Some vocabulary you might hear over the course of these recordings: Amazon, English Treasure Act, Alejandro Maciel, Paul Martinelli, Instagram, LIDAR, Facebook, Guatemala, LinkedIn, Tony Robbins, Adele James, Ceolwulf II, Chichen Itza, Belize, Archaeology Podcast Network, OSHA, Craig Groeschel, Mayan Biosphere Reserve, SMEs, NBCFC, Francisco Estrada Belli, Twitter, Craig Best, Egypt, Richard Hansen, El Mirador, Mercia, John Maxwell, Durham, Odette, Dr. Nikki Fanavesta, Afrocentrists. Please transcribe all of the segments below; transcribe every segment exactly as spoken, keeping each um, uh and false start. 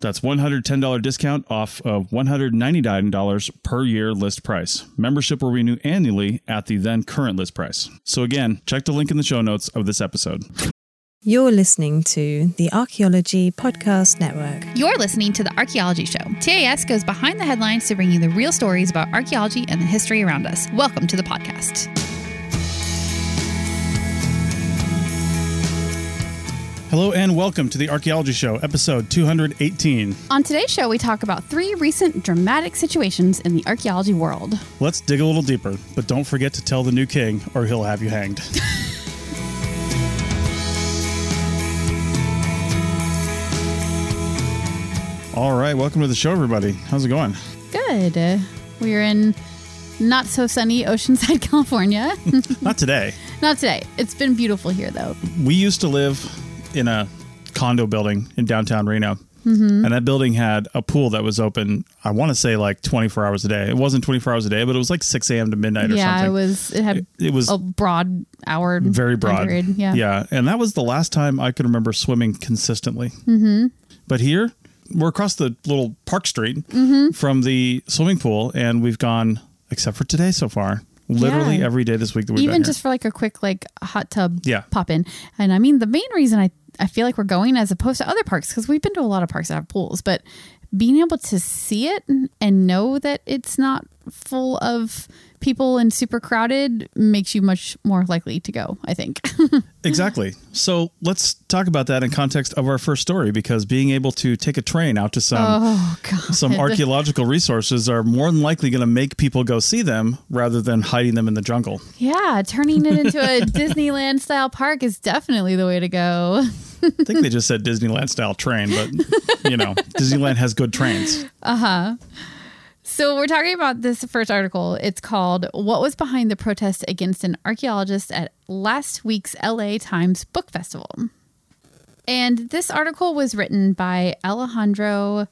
That's one hundred ten dollars discount off of one hundred ninety-nine dollars per year list price. Membership will renew annually at the then current list price. So again, check the link in the show notes of this episode. You're listening to the Archaeology Podcast Network. You're listening to The Archaeology Show. T A S goes behind the headlines to bring you the real stories about archaeology and the history around us. Welcome to the podcast. Hello and welcome to The Archaeology Show, episode two hundred eighteen. On today's show, we talk about three recent dramatic situations in the archaeology world. Let's dig a little deeper, but don't forget to tell the new king or he'll have you hanged. All right, welcome to the show, everybody. How's it going? Good. We're in not so sunny Oceanside, California. Not today. Not today. It's been beautiful here, though. We used to live in a condo building in downtown Reno. Mm-hmm. And that building had a pool that was open, I want to say like twenty-four hours a day. It wasn't twenty-four hours a day, but it was like six a.m. to midnight or yeah, something. Yeah, it was, it had it, it was a broad hour. Very broad. Period. Yeah. Yeah. And that was the last time I could remember swimming consistently. Mm-hmm. But here, we're across the little park street mm-hmm. from the swimming pool, and we've gone, except for today so far, literally yeah. every day this week that we've Even been Even just here. For like a quick like hot tub yeah. pop in. And I mean, the main reason I I feel like we're going as opposed to other parks, because we've been to a lot of parks that have pools, but being able to see it and know that it's not full of people and super crowded makes you much more likely to go, I think. Exactly. So let's talk about that in context of our first story, because being able to take a train out to some oh, some archaeological resources are more than likely going to make people go see them rather than hiding them in the jungle. Yeah, turning it into a Disneyland style park is definitely the way to go. I think they just said Disneyland style train, but you know, Disneyland has good trains. Uh-huh. So we're talking about this first article. It's called What Was Behind the Protest Against an Archaeologist at Last Week's L A. Times Book Festival. And this article was written by Alejandro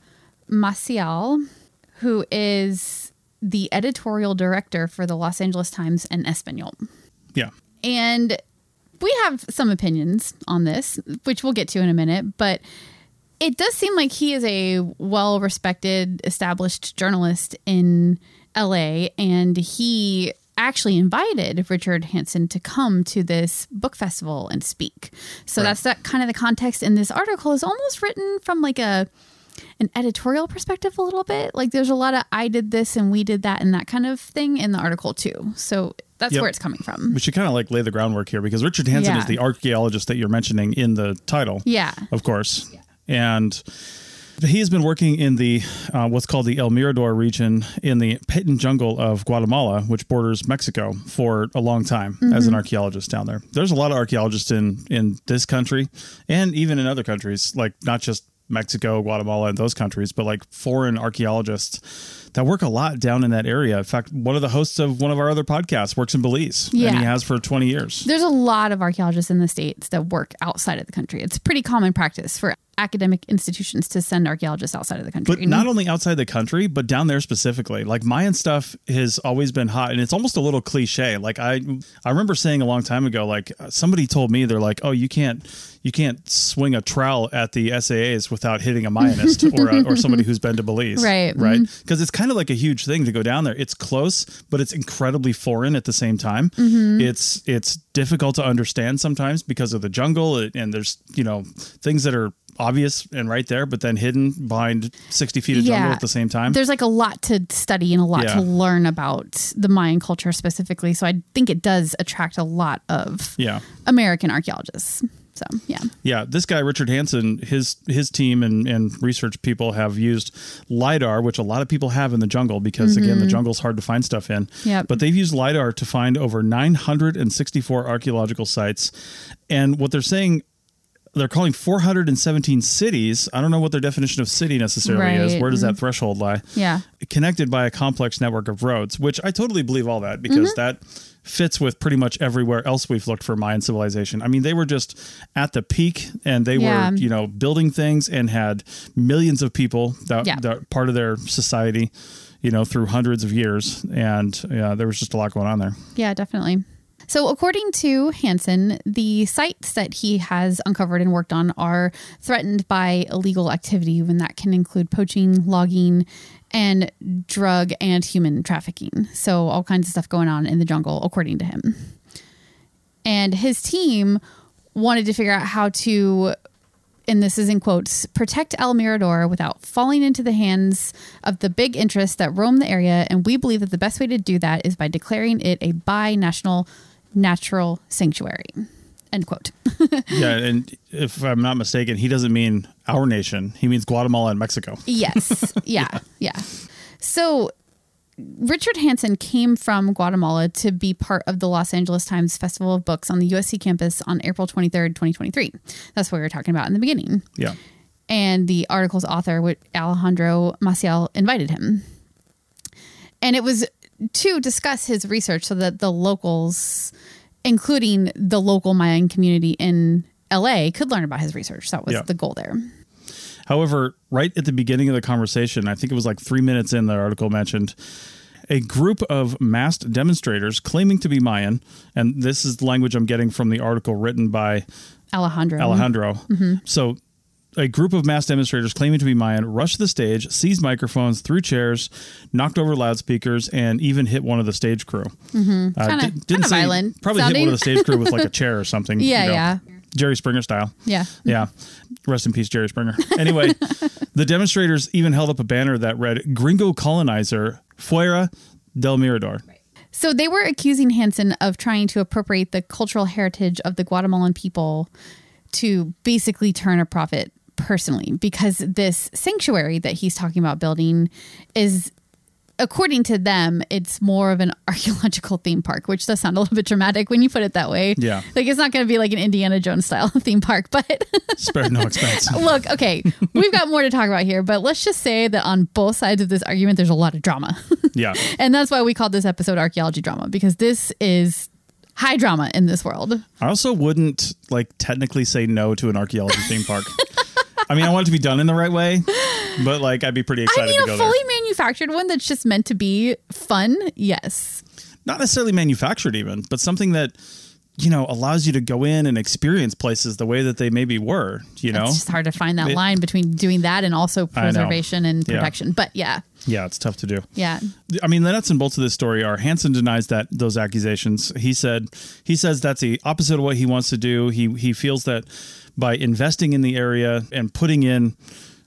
Maciel, who is the editorial director for the Los Angeles Times en Español. Yeah. And we have some opinions on this, which we'll get to in a minute, but it does seem like he is a well-respected, established journalist in L A, and he actually invited Richard Hansen to come to this book festival and speak. So right. that's that kind of the context. And this article is almost written from like a an editorial perspective a little bit. Like there's a lot of I did this and we did that and that kind of thing in the article too. So that's yep. where it's coming from. We should kind of like lay the groundwork here, because Richard Hansen yeah. is the archaeologist that you're mentioning in the title. Yeah. Of course. Yeah. And he has been working in the uh, what's called the El Mirador region in the Peten jungle of Guatemala, which borders Mexico, for a long time mm-hmm. as an archaeologist down there. There's a lot of archaeologists in, in this country and even in other countries, like not just Mexico, Guatemala, and those countries, but like foreign archaeologists that work a lot down in that area. In fact, one of the hosts of one of our other podcasts works in Belize, yeah. and he has for twenty years. There's a lot of archaeologists in the States that work outside of the country. It's pretty common practice for academic institutions to send archaeologists outside of the country. But not only outside the country, but down there specifically. Like Mayan stuff has always been hot, and it's almost a little cliche. Like I, I remember saying a long time ago, like somebody told me, they're like, oh, you can't, you can't swing a trowel at the S A As without hitting a Mayanist or a, or somebody who's been to Belize. Right. Right. Mm-hmm. Cause it's kind of like a huge thing to go down there. It's close, but it's incredibly foreign at the same time. Mm-hmm. It's, it's difficult to understand sometimes because of the jungle, and there's, you know, things that are obvious and right there, but then hidden behind sixty feet of yeah. jungle at the same time. There's like a lot to study and a lot yeah. to learn about the Mayan culture specifically. So I think it does attract a lot of yeah. American archaeologists. So, yeah. Yeah. This guy, Richard Hansen, his his team and, and research people have used LIDAR, which a lot of people have in the jungle because, mm-hmm. again, the jungle's hard to find stuff in. Yep. But they've used LIDAR to find over nine hundred sixty-four archaeological sites. And what they're saying, they're calling four hundred seventeen cities. I don't know what their definition of city necessarily right. is. Where does that threshold lie? Yeah. Connected by a complex network of roads, which I totally believe all that because mm-hmm. that fits with pretty much everywhere else we've looked for Mayan civilization. I mean, they were just at the peak, and they yeah. were, you know, building things and had millions of people that, yeah. that part of their society, you know, through hundreds of years. And yeah, there was just a lot going on there. Yeah, definitely. So according to Hansen, the sites that he has uncovered and worked on are threatened by illegal activity, when that can include poaching, logging, and drug and human trafficking. So all kinds of stuff going on in the jungle, according to him. And his team wanted to figure out how to, and this is in quotes, protect El Mirador without falling into the hands of the big interests that roam the area. And we believe that the best way to do that is by declaring it a bi-national natural sanctuary, end quote. Yeah, and if I'm not mistaken, he doesn't mean our nation. He means Guatemala and Mexico. Yes. Yeah, yeah. Yeah. So Richard Hansen came from Guatemala to be part of the Los Angeles Times Festival of Books on the U S C campus on April twenty-third, twenty twenty-three. That's what we were talking about in the beginning. Yeah. And the article's author, Alejandro Maciel, invited him. And it was to discuss his research so that the locals, including the local Mayan community in L A, could learn about his research. That was yeah. the goal there. However, right at the beginning of the conversation, I think it was like three minutes in, the article mentioned a group of masked demonstrators claiming to be Mayan. And this is the language I'm getting from the article written by Alejandro. Alejandro. Mm-hmm. So a group of mass demonstrators claiming to be Mayan rushed the stage, seized microphones, threw chairs, knocked over loudspeakers, and even hit one of the stage crew. Mm-hmm. Uh, kind of d- violent. Probably sounding. Hit one of the stage crew with like a chair or something. Yeah, you know, yeah. Jerry Springer style. Yeah. Yeah. Rest in peace, Jerry Springer. Anyway, the demonstrators even held up a banner that read, "Gringo colonizer, fuera del Mirador." Right. So they were accusing Hansen of trying to appropriate the cultural heritage of the Guatemalan people to basically turn a profit personally, because this sanctuary that he's talking about building is, according to them, it's more of an archaeological theme park, which does sound a little bit dramatic when you put it that way. Yeah. Like it's not going to be like an Indiana Jones style theme park, but spare no expense. Look, okay, we've got more to talk about here, but let's just say that on both sides of this argument, there's a lot of drama. Yeah. And that's why we called this episode Archaeology Drama, because this is high drama in this world. I also wouldn't like technically say no to an archaeology theme park. I mean, I want it to be done in the right way, but like I'd be pretty excited I mean, to go there. I mean, a fully manufactured one that's just meant to be fun, yes. Not necessarily manufactured even, but something that, you know, allows you to go in and experience places the way that they maybe were, you know? It's just hard to find that it, line between doing that and also preservation and protection, yeah. but yeah. Yeah, it's tough to do. Yeah. I mean, the nuts and bolts of this story are Hansen denies that those accusations. He said he says that's the opposite of what he wants to do. He he feels that by investing in the area and putting in,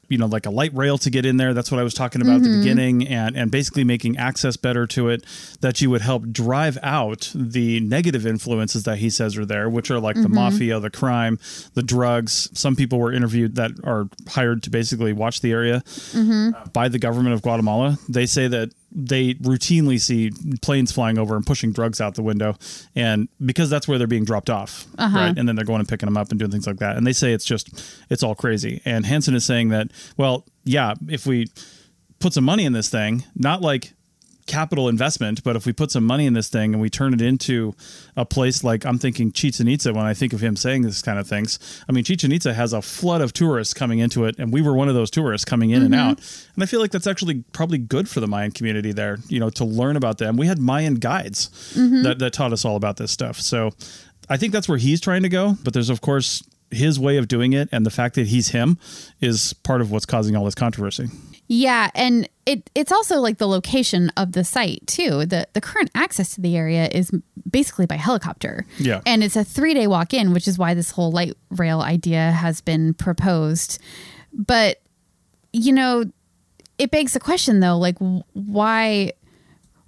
you know, like a light rail to get in there, that's what I was talking about mm-hmm. at the beginning, and, and basically making access better to it, that you would help drive out the negative influences that he says are there, which are like mm-hmm. the mafia, the crime, the drugs. Some people were interviewed that are hired to basically watch the area mm-hmm. by the government of Guatemala. They say that they routinely see planes flying over and pushing drugs out the window, and because that's where they're being dropped off. Uh-huh. Right. And then they're going and picking them up and doing things like that. And they say, it's just, it's all crazy. And Hansen is saying that, well, yeah, if we put some money in this thing, not like capital investment, but if we put some money in this thing and we turn it into a place like, I'm thinking Chichen Itza when I think of him saying this kind of things. I mean, Chichen Itza has a flood of tourists coming into it, and we were one of those tourists coming in mm-hmm. and out. And I feel like that's actually probably good for the Mayan community there, you know, to learn about them. We had Mayan guides mm-hmm. that, that taught us all about this stuff. So I think that's where he's trying to go, but there's, of course, his way of doing it, and the fact that he's him is part of what's causing all this controversy. Yeah, and it it's also like the location of the site, too. The the current access to the area is basically by helicopter. Yeah. And it's a three-day walk in, which is why this whole light rail idea has been proposed. But, you know, it begs the question, though, like, why...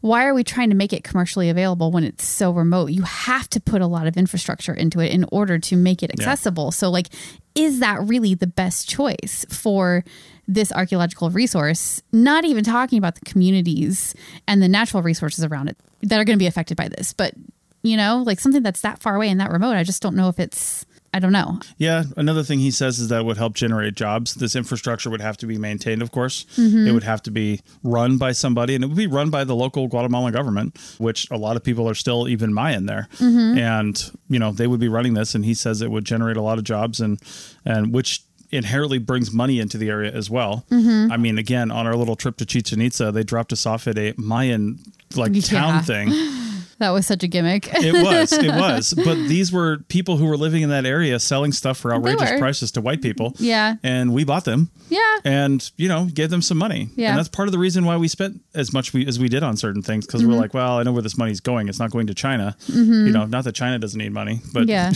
Why are we trying to make it commercially available when it's so remote? You have to put a lot of infrastructure into it in order to make it accessible. Yeah. So like, is that really the best choice for this archaeological resource? Not even talking about the communities and the natural resources around it that are going to be affected by this. But, you know, like something that's that far away and that remote, I just don't know if it's... I don't know. Yeah. Another thing he says is that it would help generate jobs. This infrastructure would have to be maintained, of course. Mm-hmm. It would have to be run by somebody, and it would be run by the local Guatemalan government, which a lot of people are still even Mayan there. Mm-hmm. And, you know, they would be running this, and he says it would generate a lot of jobs, and, and which inherently brings money into the area as well. Mm-hmm. I mean, again, on our little trip to Chichen Itza, they dropped us off at a Mayan like yeah. town thing. That was such a gimmick. It was. It was. But these were people who were living in that area selling stuff for outrageous prices to white people. Yeah. And we bought them. Yeah. And, you know, gave them some money. Yeah. And that's part of the reason why we spent as much we, as we did on certain things, because mm-hmm. we're like, well, I know where this money's going. It's not going to China. Mm-hmm. You know, not that China doesn't need money, but yeah.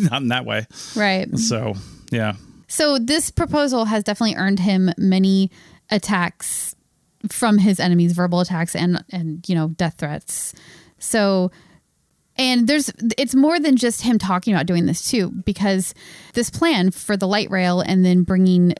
not in that way. Right. So, yeah. So this proposal has definitely earned him many attacks from his enemies, verbal attacks and, and you know, death threats. So, and there's, it's more than just him talking about doing this too, because this plan for the light rail and then bringing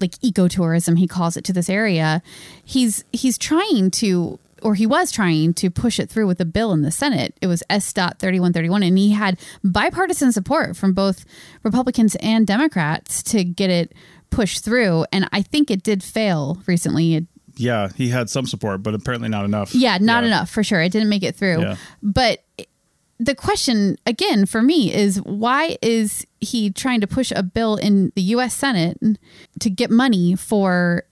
like ecotourism, he calls it, to this area, he's, he's trying to, or he was trying to push it through with a bill in the Senate. It was S thirty-one thirty-one, and he had bipartisan support from both Republicans and Democrats to get it pushed through. And I think it did fail recently. It, Yeah, he had some support, but apparently not enough. Yeah, not yeah. enough, for sure. It didn't make it through. Yeah. But the question, again, for me is, why is he trying to push a bill in the U S Senate to get money for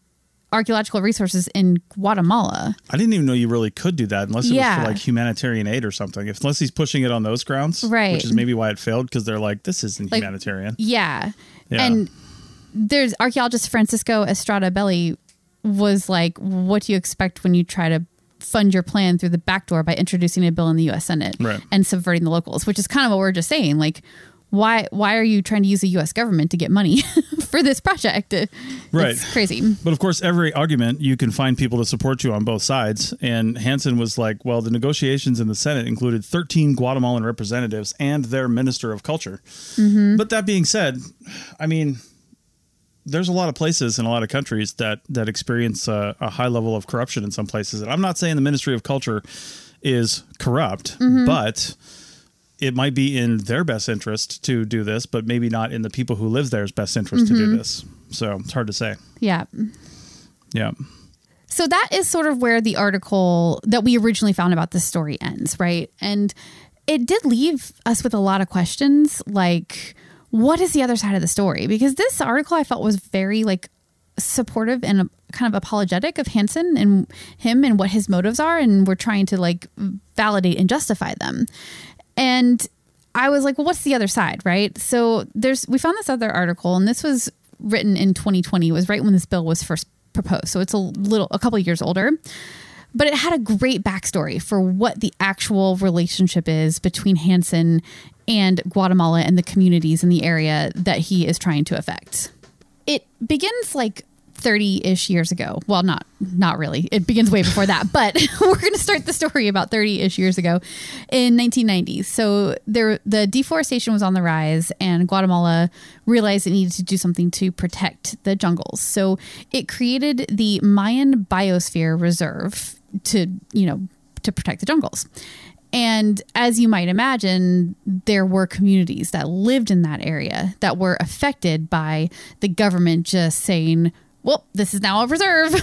archaeological resources in Guatemala? I didn't even know you really could do that unless it yeah. was for like humanitarian aid or something. If, unless he's pushing it on those grounds, right. which is maybe why it failed, because they're like, this isn't like, humanitarian. Yeah. yeah. And there's archaeologist Francisco Estrada Belli was like, what do you expect when you try to fund your plan through the back door by introducing a bill in the U S Senate right. and subverting the locals, which is kind of what we're just saying. Like, why why are you trying to use the U S government to get money for this project? It's right. crazy. But of course, every argument, you can find people to support you on both sides. And Hansen was like, well, the negotiations in the Senate included thirteen Guatemalan representatives and their minister of culture. Mm-hmm. But that being said, I mean... there's a lot of places in a lot of countries that that experience a, a high level of corruption in some places. And I'm not saying the Ministry of Culture is corrupt, mm-hmm. but it might be in their best interest to do this, but maybe not in the people who live there's best interest mm-hmm. to do this. So it's hard to say. Yeah. Yeah. So that is sort of where the article that we originally found about this story ends, right? And it did leave us with a lot of questions, like... what is the other side of the story? Because this article I felt was very like supportive and kind of apologetic of Hansen and him and what his motives are. And we're trying to like validate and justify them. And I was like, well, what's the other side? Right. So there's, we found this other article, and this was written in twenty twenty. It was right when this bill was first proposed. So it's a little, a couple of years older, but it had a great backstory for what the actual relationship is between Hansen and Guatemala and the communities in the area that he is trying to affect. It begins like thirty-ish years ago. Well, not not really. It begins way before that. But we're going to start the story about thirty-ish years ago in nineteen ninety. So there, the deforestation was on the rise, and Guatemala realized it needed to do something to protect the jungles. So it created the Mayan Biosphere Reserve to, you know, to protect the jungles. And as you might imagine, there were communities that lived in that area that were affected by the government just saying, well, this is now a reserve.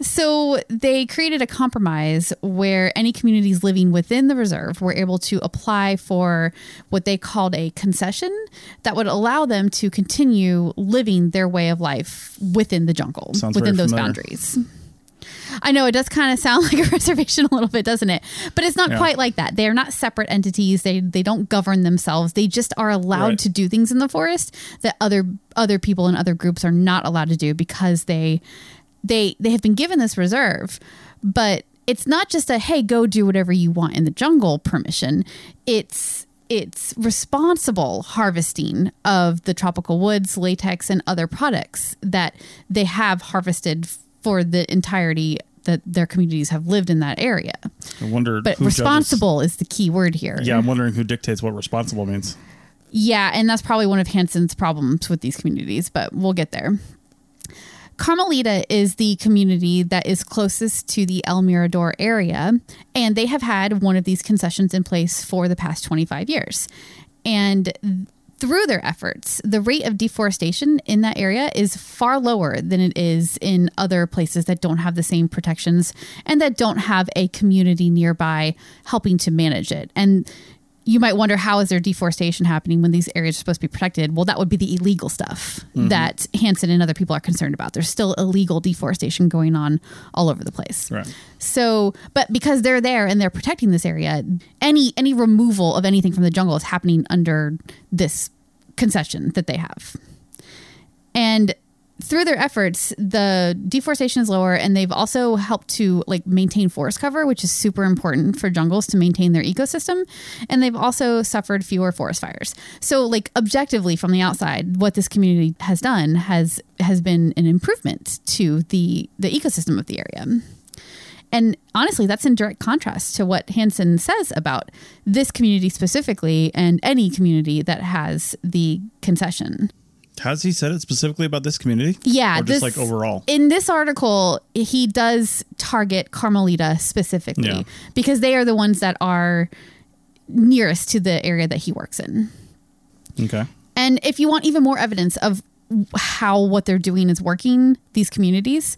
So they created a compromise where any communities living within the reserve were able to apply for what they called a concession that would allow them to continue living their way of life within the jungle, Sounds within those familiar. boundaries. I know it does kind of sound like a reservation a little bit, doesn't it? But it's not yeah. quite like that. They are not separate entities. They they don't govern themselves. They just are allowed right. to do things in the forest that other other people and other groups are not allowed to do because they they they have been given this reserve. But it's not just a, hey, go do whatever you want in the jungle permission. It's it's responsible harvesting of the tropical woods, latex, and other products that they have harvested for the entirety that their communities have lived in that area. I wonder, but who responsible judges. Is the key word here. Yeah, I'm wondering who dictates what responsible means. Yeah, and that's probably one of Hansen's problems with these communities, but we'll get there. Carmelita is the community that is closest to the El Mirador area, and they have had one of these concessions in place for the past twenty-five years. And through their efforts, the rate of deforestation in that area is far lower than it is in other places that don't have the same protections and that don't have a community nearby helping to manage it. And you might wonder, how is there deforestation happening when these areas are supposed to be protected? Well, that would be the illegal stuff mm-hmm. that Hansen and other people are concerned about. There's still illegal deforestation going on all over the place. Right. So, but because they're there and they're protecting this area, any any removal of anything from the jungle is happening under this concession that they have. And through their efforts, the deforestation is lower, and they've also helped to like maintain forest cover, which is super important for jungles to maintain their ecosystem. And they've also suffered fewer forest fires. So like objectively from the outside, what this community has done has has been an improvement to the, the ecosystem of the area. And honestly, that's in direct contrast to what Hansen says about this community specifically and any community that has the concession. Has he said it specifically about this community? Yeah. Or just this, like overall? In this article, he does target Carmelita specifically yeah. because they are the ones that are nearest to the area that he works in. Okay. And if you want even more evidence of how what they're doing is working, these communities,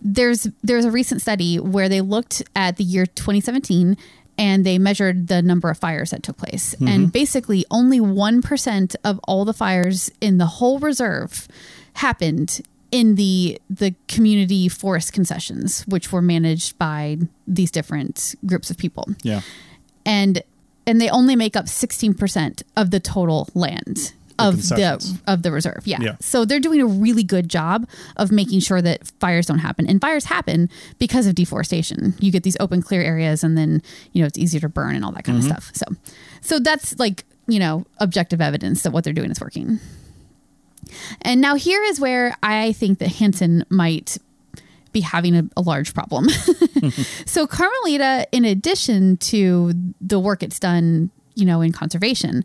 there's there's a recent study where they looked at the year twenty seventeen and they measured the number of fires that took place. Mm-hmm. And basically only one percent of all the fires in the whole reserve happened in the the community forest concessions, which were managed by these different groups of people. Yeah. And and they only make up sixteen percent of the total land of the of the reserve. Yeah. yeah. So they're doing a really good job of making sure that fires don't happen. And fires happen because of deforestation. You get these open, clear areas, and then, you know, it's easier to burn and all that kind mm-hmm. of stuff. So so that's like, you know, objective evidence that what they're doing is working. And now here is where I think that Hansen might be having a, a large problem. So Carmelita, in addition to the work it's done, you know, in conservation,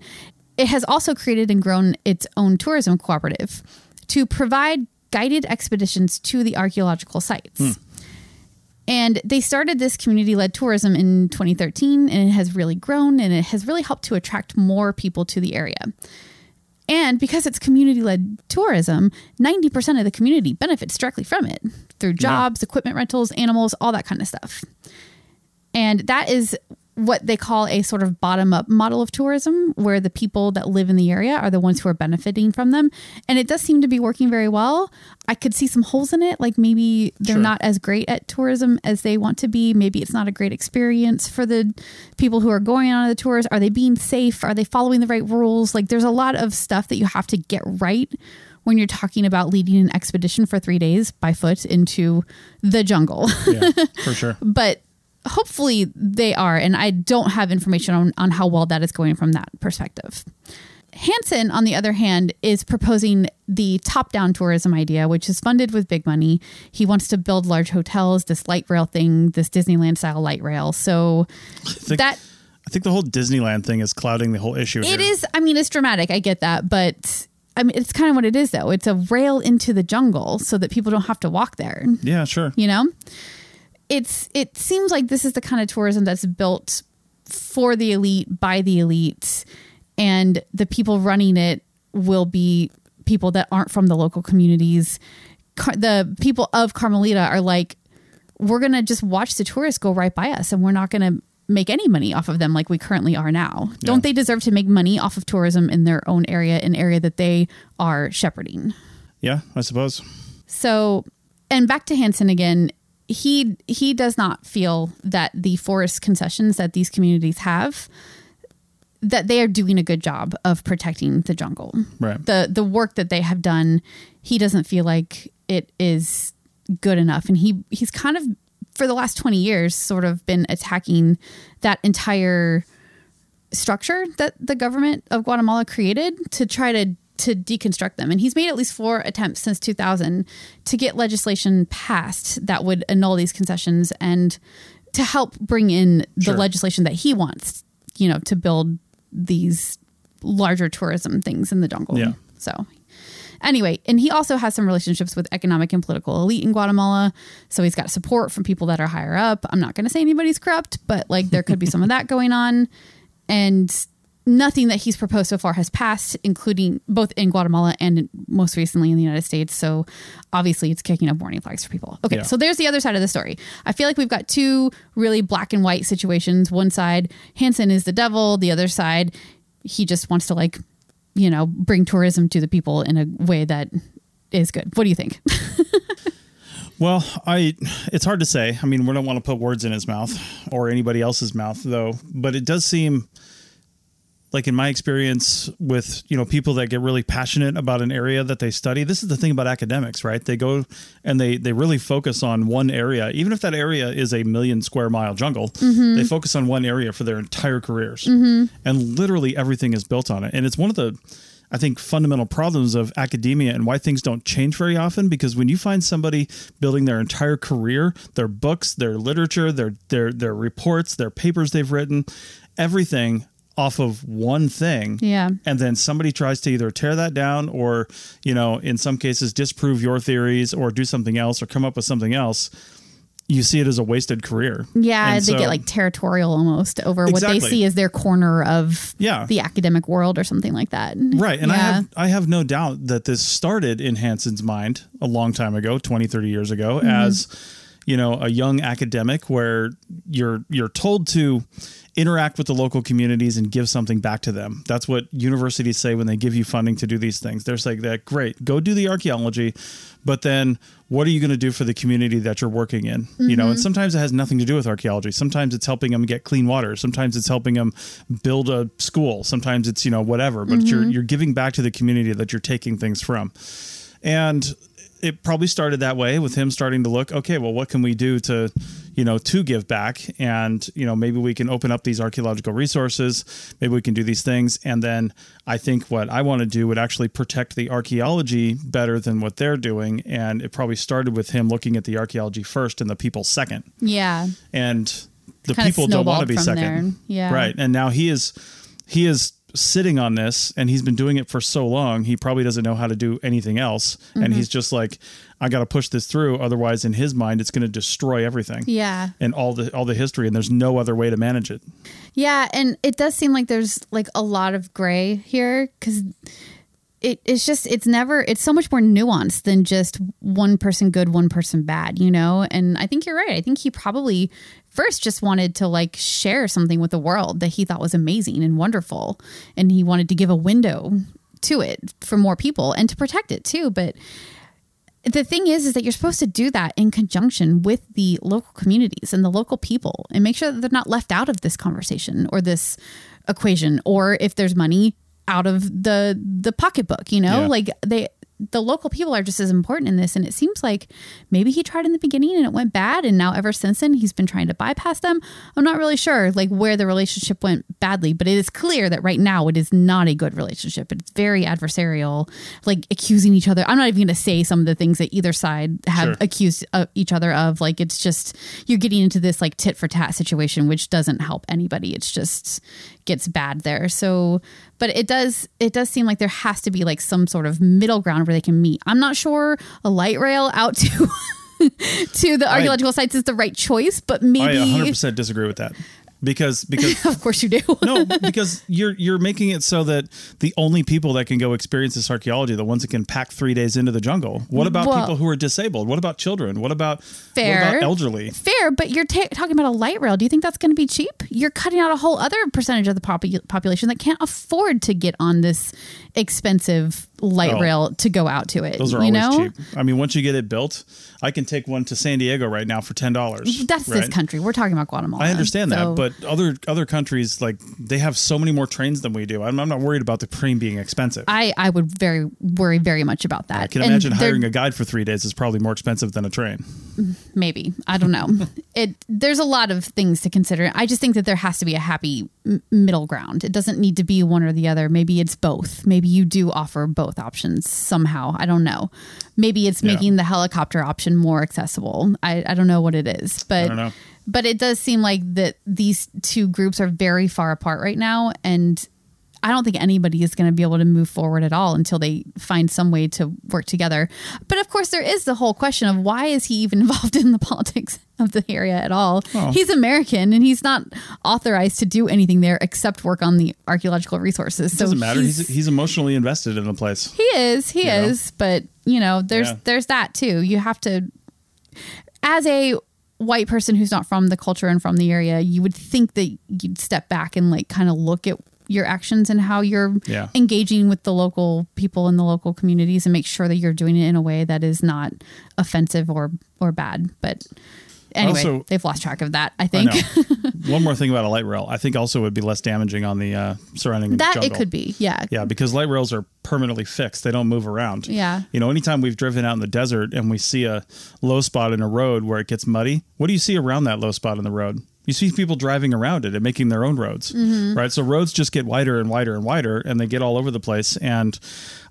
it has also created and grown its own tourism cooperative to provide guided expeditions to the archaeological sites. Mm. And they started this community-led tourism in twenty thirteen, and it has really grown, and it has really helped to attract more people to the area. And because it's community-led tourism, ninety percent of the community benefits directly from it through jobs, yeah. equipment rentals, animals, all that kind of stuff. And that is what they call a sort of bottom-up model of tourism, where the people that live in the area are the ones who are benefiting from them. And it does seem to be working very well. I could see some holes in it. Like maybe they're sure. not as great at tourism as they want to be. Maybe it's not a great experience for the people who are going on the tours. Are they being safe? Are they following the right rules? Like there's a lot of stuff that you have to get right when you're talking about leading an expedition for three days by foot into the jungle. Yeah, for sure. But hopefully they are, and I don't have information on, on how well that is going from that perspective. Hansen, on the other hand, is proposing the top-down tourism idea, which is funded with big money. He wants to build large hotels, this light rail thing, this Disneyland-style light rail. So I think, that... I think the whole Disneyland thing is clouding the whole issue. It here. is. I mean, it's dramatic. I get that, but I mean, it's kind of what it is, though. It's a rail into the jungle so that people don't have to walk there. Yeah, sure. You know? It's it seems like this is the kind of tourism that's built for the elite, by the elite, and the people running it will be people that aren't from the local communities. Car- the people of Carmelita are like, we're going to just watch the tourists go right by us and we're not going to make any money off of them like we currently are now. Yeah. Don't they deserve to make money off of tourism in their own area, an area that they are shepherding? Yeah, I suppose. So, and back to Hansen again, he he does not feel that the forest concessions that these communities have, that they are doing a good job of protecting the jungle. Right. The the work that they have done, he doesn't feel like it is good enough. And he he's kind of, for the last twenty years, sort of been attacking that entire structure that the government of Guatemala created to try to to deconstruct them. And he's made at least four attempts since two thousand to get legislation passed that would annul these concessions and to help bring in the sure. legislation that he wants, you know, to build these larger tourism things in the jungle. Yeah. So anyway, and he also has some relationships with economic and political elite in Guatemala. So he's got support from people that are higher up. I'm not going to say anybody's corrupt, but like there could be some of that going on. And nothing that he's proposed so far has passed, including both in Guatemala and in, most recently in the United States. So obviously it's kicking up warning flags for people. Okay, yeah. So there's the other side of the story. I feel like we've got two really black and white situations. One side, Hansen is the devil. The other side, he just wants to like, you know, bring tourism to the people in a way that is good. What do you think? Well, I, it's hard to say. I mean, we don't want to put words in his mouth or anybody else's mouth though, but it does seem like in my experience with, you know, people that get really passionate about an area that they study, this is the thing about academics, right? They go and they, they really focus on one area, even if that area is a million square mile jungle, mm-hmm. they focus on one area for their entire careers. Mm-hmm. And literally everything is built on it. And it's one of the, I think, fundamental problems of academia and why things don't change very often, because when you find somebody building their entire career, their books, their literature, their, their, their reports, their papers they've written, everything off of one thing. Yeah. And then somebody tries to either tear that down or, you know, in some cases disprove your theories or do something else or come up with something else. You see it as a wasted career. Yeah. And they so, get like territorial almost over exactly. what they see as their corner of yeah. the academic world or something like that. Right. And yeah. I have, I have no doubt that this started in Hansen's mind a long time ago, twenty, thirty years ago, mm-hmm. as, you know, a young academic where you're, you're told to interact with the local communities and give something back to them. That's what universities say when they give you funding to do these things. They're like, that, great, go do the archaeology, but then what are you going to do for the community that you're working in? Mm-hmm. You know, and sometimes it has nothing to do with archaeology. Sometimes it's helping them get clean water. Sometimes it's helping them build a school. Sometimes it's, you know, whatever, but mm-hmm. you're, you're giving back to the community that you're taking things from. And it probably started that way with him starting to look, okay, well, what can we do to, you know, to give back? And, you know, maybe we can open up these archaeological resources. Maybe we can do these things. And then I think what I want to do would actually protect the archaeology better than what they're doing. And it probably started with him looking at the archaeology first and the people second. Yeah. And the kind people don't want to be second. There. Yeah. Right. And now he is, he is, sitting on this, and he's been doing it for so long, he probably doesn't know how to do anything else. Mm-hmm. And he's just like, I got to push this through. Otherwise, in his mind, it's going to destroy everything. Yeah. And all the, all the history, and there's no other way to manage it. Yeah. And it does seem like there's like a lot of gray here, because it, it's just, it's never, it's so much more nuanced than just one person good, one person bad, you know? And I think you're right. I think he probably first just wanted to like share something with the world that he thought was amazing and wonderful. And he wanted to give a window to it for more people and to protect it too. But the thing is, is that you're supposed to do that in conjunction with the local communities and the local people and make sure that they're not left out of this conversation or this equation, or if there's money out of the, the pocketbook, you know, yeah. like they, the local people are just as important in this. And it seems like maybe he tried in the beginning and it went bad. And now ever since then, he's been trying to bypass them. I'm not really sure like where the relationship went badly, but it is clear that right now it is not a good relationship. It's very adversarial, like accusing each other. I'm not even going to say some of the things that either side have sure. accused of each other of. Like, it's just, you're getting into this like tit for tat situation, which doesn't help anybody. It's just gets bad there. So, but it does, it does seem like there has to be like some sort of middle ground where they can meet. I'm not sure a light rail out to to the archaeological I, sites is the right choice, but maybe I one hundred percent disagree with that. because because of course you do. No, because you're you're making it so that the only people that can go experience this archaeology are the ones that can pack three days into the jungle. What about well, people who are disabled? What about children? What about fair, what about elderly? Fair, but you're ta- talking about a light rail. Do you think that's going to be cheap? You're cutting out a whole other percentage of the pop- population that can't afford to get on this expensive light oh, rail to go out to it. Those are always know? cheap. I mean, once you get it built, I can take one to San Diego right now for ten dollars. That's right? This country. We're talking about Guatemala. I understand so. that, but other other countries, like, they have so many more trains than we do. I'm, I'm not worried about the train being expensive. I, I would very worry very much about that. I can and imagine hiring a guide for three days is probably more expensive than a train. Maybe. I don't know. It There's a lot of things to consider. I just think that there has to be a happy m- middle ground. It doesn't need to be one or the other. Maybe it's both. Maybe you do offer both options somehow. I don't know. Maybe it's making yeah. the helicopter option more accessible. I, I don't know what it is, but I don't know. But it does seem like that these two groups are very far apart right now. And I don't think anybody is going to be able to move forward at all until they find some way to work together. But of course, there is the whole question of why is he even involved in the politics of the area at all? Oh. He's American and he's not authorized to do anything there except work on the archaeological resources. It doesn't so matter. He's, he's, he's emotionally invested in the place. He is. He you is. Know? But, you know, there's yeah. there's that, too. You have to, as a white person who's not from the culture and from the area, you would think that you'd step back and like kind of look at your actions and how you're yeah. engaging with the local people in the local communities and make sure that you're doing it in a way that is not offensive or, or bad. But anyway, also, they've lost track of that, I think. I One more thing about a light rail. I think also would be less damaging on the uh, surrounding that jungle. It could be. Yeah. Yeah. Because light rails are permanently fixed. They don't move around. Yeah. You know, anytime we've driven out in the desert and we see a low spot in a road where it gets muddy, what do you see around that low spot in the road? You see people driving around it and making their own roads, mm-hmm. right? So roads just get wider and wider and wider, and they get all over the place. And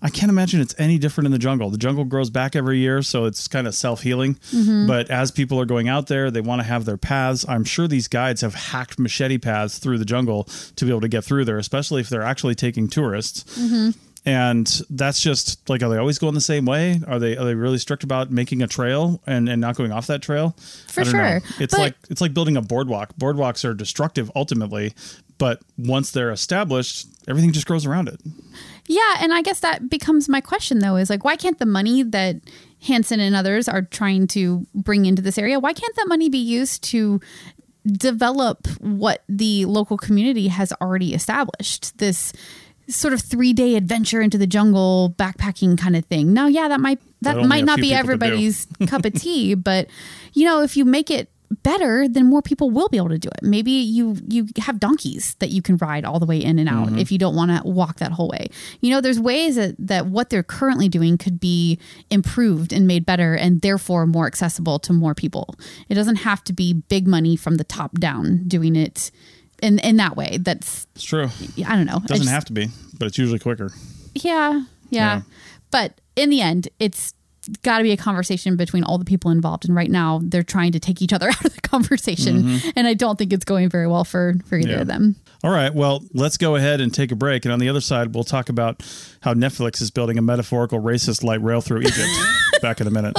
I can't imagine it's any different in the jungle. The jungle grows back every year, so it's kind of self-healing. Mm-hmm. But as people are going out there, they want to have their paths. I'm sure these guides have hacked machete paths through the jungle to be able to get through there, especially if they're actually taking tourists. Mm-hmm. And that's just like, are they always going the same way? Are they are they really strict about making a trail and, and not going off that trail? For I don't sure. know. It's but like it's like building a boardwalk. Boardwalks are destructive ultimately, but once they're established, everything just grows around it. Yeah, and I guess that becomes my question though, is like, why can't the money that Hansen and others are trying to bring into this area, why can't that money be used to develop what the local community has already established? This sort of three-day adventure into the jungle backpacking kind of thing. Now, yeah, that might that might not be everybody's cup of tea, but you know, if you make it better, then more people will be able to do it. Maybe you you have donkeys that you can ride all the way in and out mm-hmm. if you don't want to walk that whole way. You know, there's ways that, that what they're currently doing could be improved and made better and therefore more accessible to more people. It doesn't have to be big money from the top down doing it In in that way. That's it's true. I don't know. It doesn't just have to be, but it's usually quicker. Yeah, yeah. Yeah. But in the end, it's got to be a conversation between all the people involved. And right now they're trying to take each other out of the conversation. Mm-hmm. And I don't think it's going very well for, for either yeah. of them. All right. Well, let's go ahead and take a break. And on the other side, we'll talk about how Netflix is building a metaphorical racist light rail through Egypt. Back in a minute.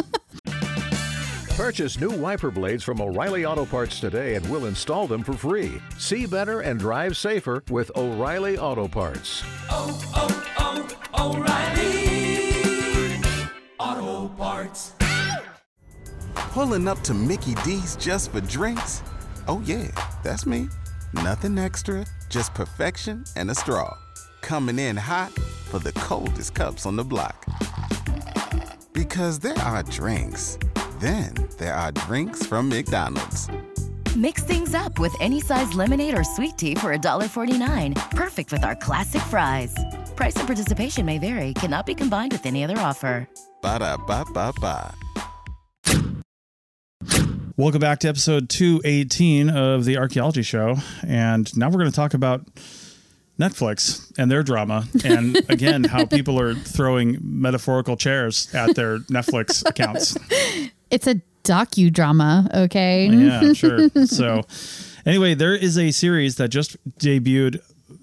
Purchase new wiper blades from O'Reilly Auto Parts today and we'll install them for free. See better and drive safer with O'Reilly Auto Parts. Oh, oh, oh, O'Reilly Auto Parts. Pulling up to Mickey D's just for drinks? Oh yeah, that's me. Nothing extra, just perfection and a straw. Coming in hot for the coldest cups on the block. Because there are drinks. Then there are drinks from McDonald's. Mix things up with any size lemonade or sweet tea for one forty-nine. Perfect with our classic fries. Price and participation may vary. Cannot be combined with any other offer. Ba-da-ba-ba-ba. Welcome back to episode two eighteen of the Archaeology Show. And now we're going to talk about Netflix and their drama, and again, how people are throwing metaphorical chairs at their Netflix accounts. It's a docudrama, okay? Yeah, sure. So anyway, there is a series that just debuted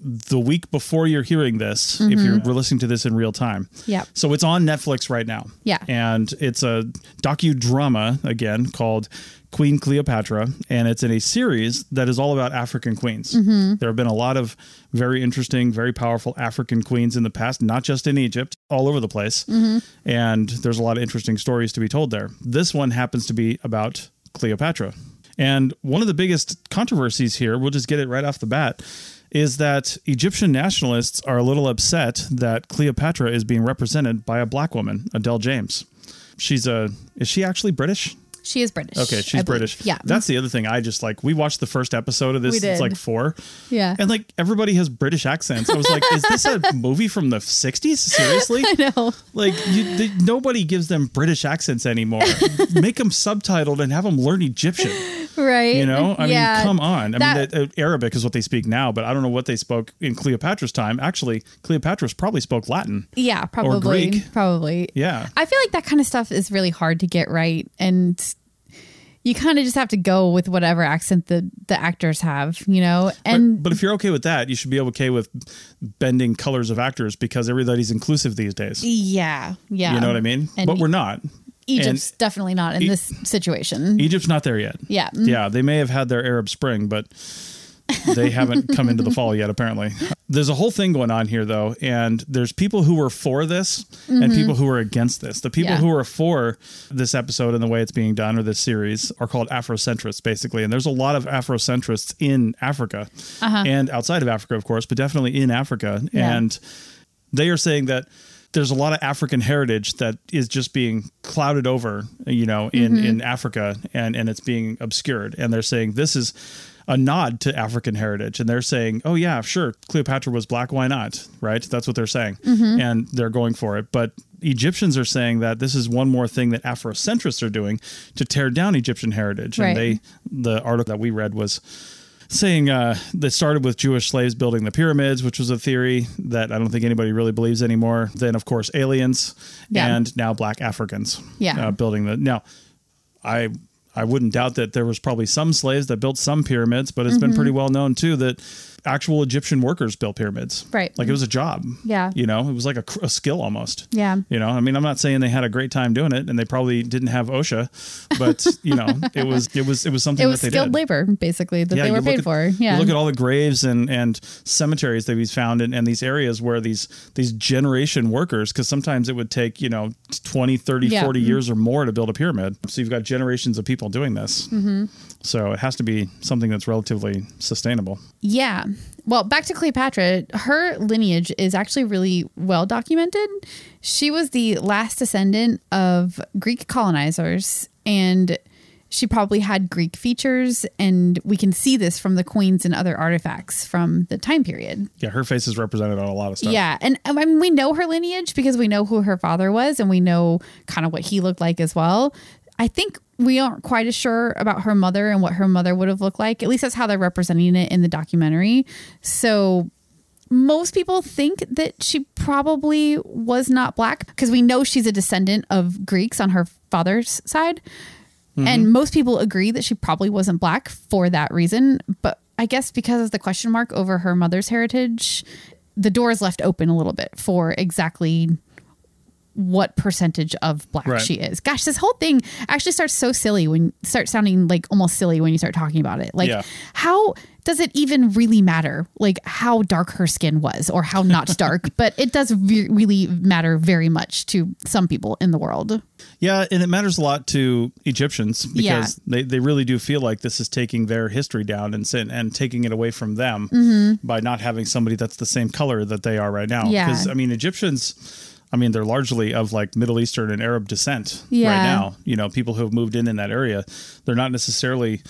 the week before you're hearing this, mm-hmm. if you're we're listening to this in real time. Yeah. So it's on Netflix right now. Yeah. And it's a docudrama, again, called Queen Cleopatra, and it's in a series that is all about African queens. Mm-hmm. There have been a lot of very interesting, very powerful African queens in the past, not just in Egypt, all over the place. Mm-hmm. And there's a lot of interesting stories to be told there. This one happens to be about Cleopatra. And one of the biggest controversies here, we'll just get it right off the bat, is that Egyptian nationalists are a little upset that Cleopatra is being represented by a black woman, Adele James. She's a, is she actually British? She is British. Okay, she's British. Yeah. That's the other thing. I just like, we watched the first episode of this. It's like four. Yeah. And like everybody has British accents. I was like, is this a movie from the sixties? Seriously? I know. Like you, they, nobody gives them British accents anymore. Make them subtitled and have them learn Egyptian. Right. You know, I yeah. mean, come on. I that, mean, the, uh, Arabic is what they speak now, but I don't know what they spoke in Cleopatra's time. Actually, Cleopatra's probably spoke Latin. Yeah, probably. Or Greek. Probably. Yeah. I feel like that kind of stuff is really hard to get right. And you kind of just have to go with whatever accent the, the actors have, you know? And but, but if you're okay with that, you should be okay with bending colors of actors because everybody's inclusive these days. Yeah. Yeah. You know what I mean? And but we're not. Egypt's and definitely not in e- this situation. Egypt's not there yet. Yeah. Yeah. They may have had their Arab Spring, but they haven't come into the fall yet, apparently. There's a whole thing going on here, though, and there's people who are for this mm-hmm. and people who are against this. The people yeah. who are for this episode and the way it's being done or this series are called Afrocentrists, basically. And there's a lot of Afrocentrists in Africa uh-huh. and outside of Africa, of course, but definitely in Africa. Yeah. And they are saying that there's a lot of African heritage that is just being clouded over, you know, in, mm-hmm. in Africa, and, and it's being obscured. And they're saying this is a nod to African heritage. And they're saying, oh, yeah, sure, Cleopatra was black. Why not? Right? That's what they're saying. Mm-hmm. And they're going for it. But Egyptians are saying that this is one more thing that Afrocentrists are doing to tear down Egyptian heritage. Right. And they the article that we read was saying uh, they started with Jewish slaves building the pyramids, which was a theory that I don't think anybody really believes anymore. Then, of course, aliens yeah. and now black Africans yeah. uh, building the. Now, I. I wouldn't doubt that there was probably some slaves that built some pyramids, but it's mm-hmm. been pretty well known, too, that actual Egyptian workers built pyramids. Right. Like it was a job. Yeah. You know, it was like a, a skill almost. Yeah. You know, I mean, I'm not saying they had a great time doing it and they probably didn't have OSHA, but, you know, it was it was it was something it was that they did. It was skilled labor, basically, that yeah, they were paid at, for. Yeah. You look at all the graves and, and cemeteries that we've found in, in these areas where these these generation workers, because sometimes it would take, you know, twenty, thirty, yeah. forty mm-hmm. years or more to build a pyramid. So you've got generations of people doing this. Mm-hmm. So it has to be something that's relatively sustainable. Yeah. Well, back to Cleopatra, her lineage is actually really well documented. She was the last descendant of Greek colonizers, and she probably had Greek features. And we can see this from the coins and other artifacts from the time period. Yeah, her face is represented on a lot of stuff. Yeah. And I mean, we know her lineage because we know who her father was and we know kind of what he looked like as well. I think we aren't quite as sure about her mother and what her mother would have looked like. At least that's how they're representing it in the documentary. So most people think that she probably was not black because we know she's a descendant of Greeks on her father's side. Mm-hmm. And most people agree that she probably wasn't black for that reason. But I guess because of the question mark over her mother's heritage, the door is left open a little bit for exactly what percentage of black right. she is. Gosh, this whole thing actually starts so silly when starts sounding like almost silly when you start talking about it. Like yeah. how does it even really matter? Like how dark her skin was or how not dark, but it does re- really matter very much to some people in the world. Yeah. And it matters a lot to Egyptians because yeah. they, they really do feel like this is taking their history down and and taking it away from them mm-hmm. by not having somebody that's the same color that they are right now. Yeah. Cause I mean, Egyptians, I mean, they're largely of like Middle Eastern and Arab descent yeah. right now. You know, people who have moved in in that area, they're not necessarily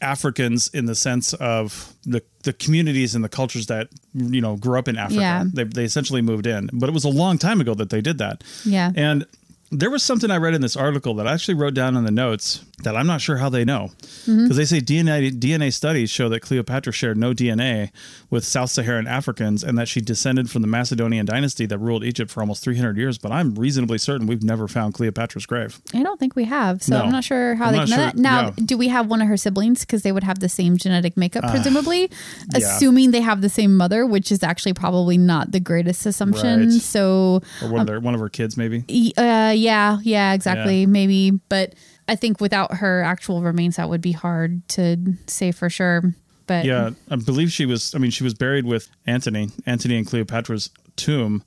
Africans in the sense of the, the communities and the cultures that, you know, grew up in Africa. Yeah. They, they essentially moved in, but it was a long time ago that they did that. Yeah. And There was something I read in this article that I actually wrote down in the notes that I'm not sure how they know. Because mm-hmm. they say D N A, D N A studies show that Cleopatra shared no D N A with South Saharan Africans and that she descended from the Macedonian dynasty that ruled Egypt for almost three hundred years. But I'm reasonably certain we've never found Cleopatra's grave. I don't think we have. So no. I'm not sure how I'm they know sure. that. Now, no. do we have one of her siblings? Because they would have the same genetic makeup, presumably, uh, assuming yeah. they have the same mother, which is actually probably not the greatest assumption. Right. So, or one, um, of their, one of her kids, maybe. Uh, Yeah, yeah, exactly. Yeah. Maybe. But I think without her actual remains, that would be hard to say for sure. But yeah, I believe she was, I mean, she was buried with Antony, Antony and Cleopatra's tomb.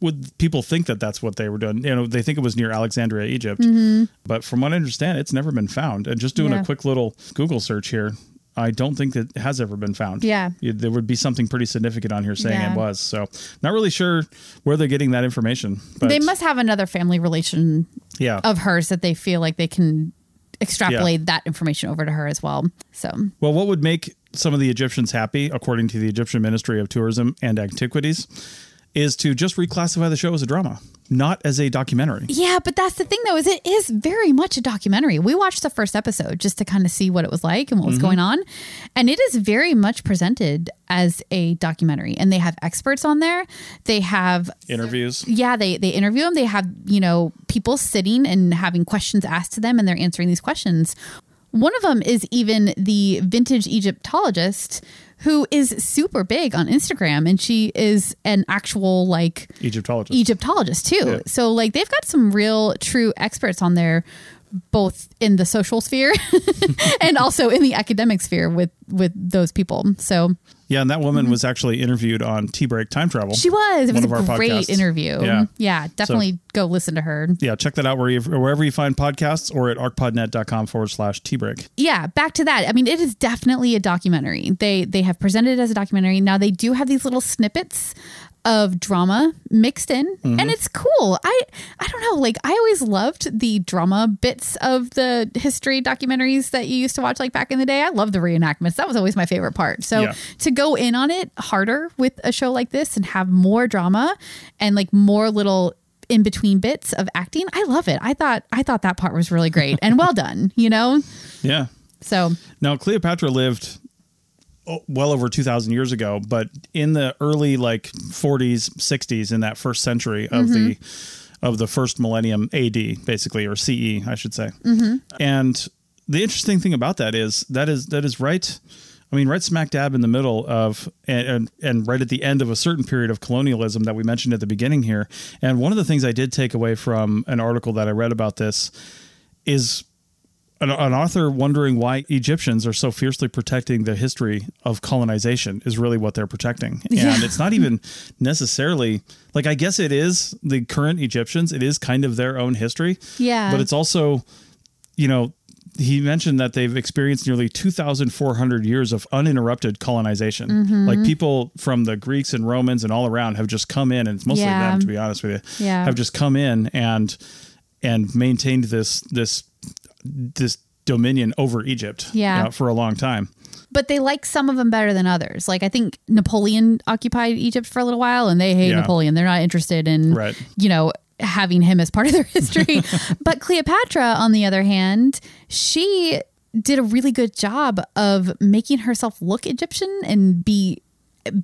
Would people think that that's what they were doing? You know, they think it was near Alexandria, Egypt. Mm-hmm. But from what I understand, it's never been found. And just doing yeah. a quick little Google search here, I don't think that it has ever been found. Yeah. There would be something pretty significant on here saying yeah. it was. So not really sure where they're getting that information. But they must have another family relation yeah. of hers that they feel like they can extrapolate yeah. that information over to her as well. So, well, what would make some of the Egyptians happy, according to the Egyptian Ministry of Tourism and Antiquities, is to just reclassify the show as a drama, not as a documentary. Yeah, but that's the thing, though, is it is very much a documentary. We watched the first episode just to kind of see what it was like and what mm-hmm. was going on. And it is very much presented as a documentary. And they have experts on there. They have interviews. Yeah, they, they interview them. They have, you know, people sitting and having questions asked to them, and they're answering these questions. One of them is even the vintage Egyptologist, who is super big on Instagram, and she is an actual like Egyptologist, Egyptologist too. Yeah. So like they've got some real true experts on there, both in the social sphere and also in the academic sphere with, with those people. So yeah. And that woman mm-hmm. was actually interviewed on Tea Break Time Travel. She was. It was a great podcasts. interview. Yeah. yeah definitely so, go listen to her. Yeah. Check that out where you, wherever you find podcasts or at arcpodnet.com forward slash Tea Break. Yeah. Back to that. I mean, it is definitely a documentary. They, they have presented it as a documentary. Now they do have these little snippets of drama mixed in mm-hmm. and it's cool. I, I don't know. Like I always loved the drama bits of the history documentaries that you used to watch like back in the day. I love the reenactments. That was always my favorite part. So yeah. to go in on it harder with a show like this and have more drama and like more little in between bits of acting, I love it. I thought, I thought that part was really great and well done, you know? Yeah. So now Cleopatra lived well over two thousand years ago, but in the early like forties, sixties, in that first century of mm-hmm. the of the first millennium A D, basically, or C E, I should say. Mm-hmm. And the interesting thing about that is that is that is right. I mean, right smack dab in the middle of and, and and right at the end of a certain period of colonialism that we mentioned at the beginning here. And one of the things I did take away from an article that I read about this is An, an author wondering why Egyptians are so fiercely protecting the history of colonization is really what they're protecting. And yeah. it's not even necessarily like, I guess it is the current Egyptians. It is kind of their own history. Yeah. But it's also, you know, he mentioned that they've experienced nearly two thousand four hundred years of uninterrupted colonization. Mm-hmm. Like people from the Greeks and Romans and all around have just come in, and it's mostly yeah. them, to be honest with you, yeah. have just come in and, and maintained this, this, this dominion over Egypt yeah. uh, for a long time. But they like some of them better than others. Like I think Napoleon occupied Egypt for a little while, and they hate yeah. Napoleon. They're not interested in, right. you know, having him as part of their history. But Cleopatra, on the other hand, she did a really good job of making herself look Egyptian and be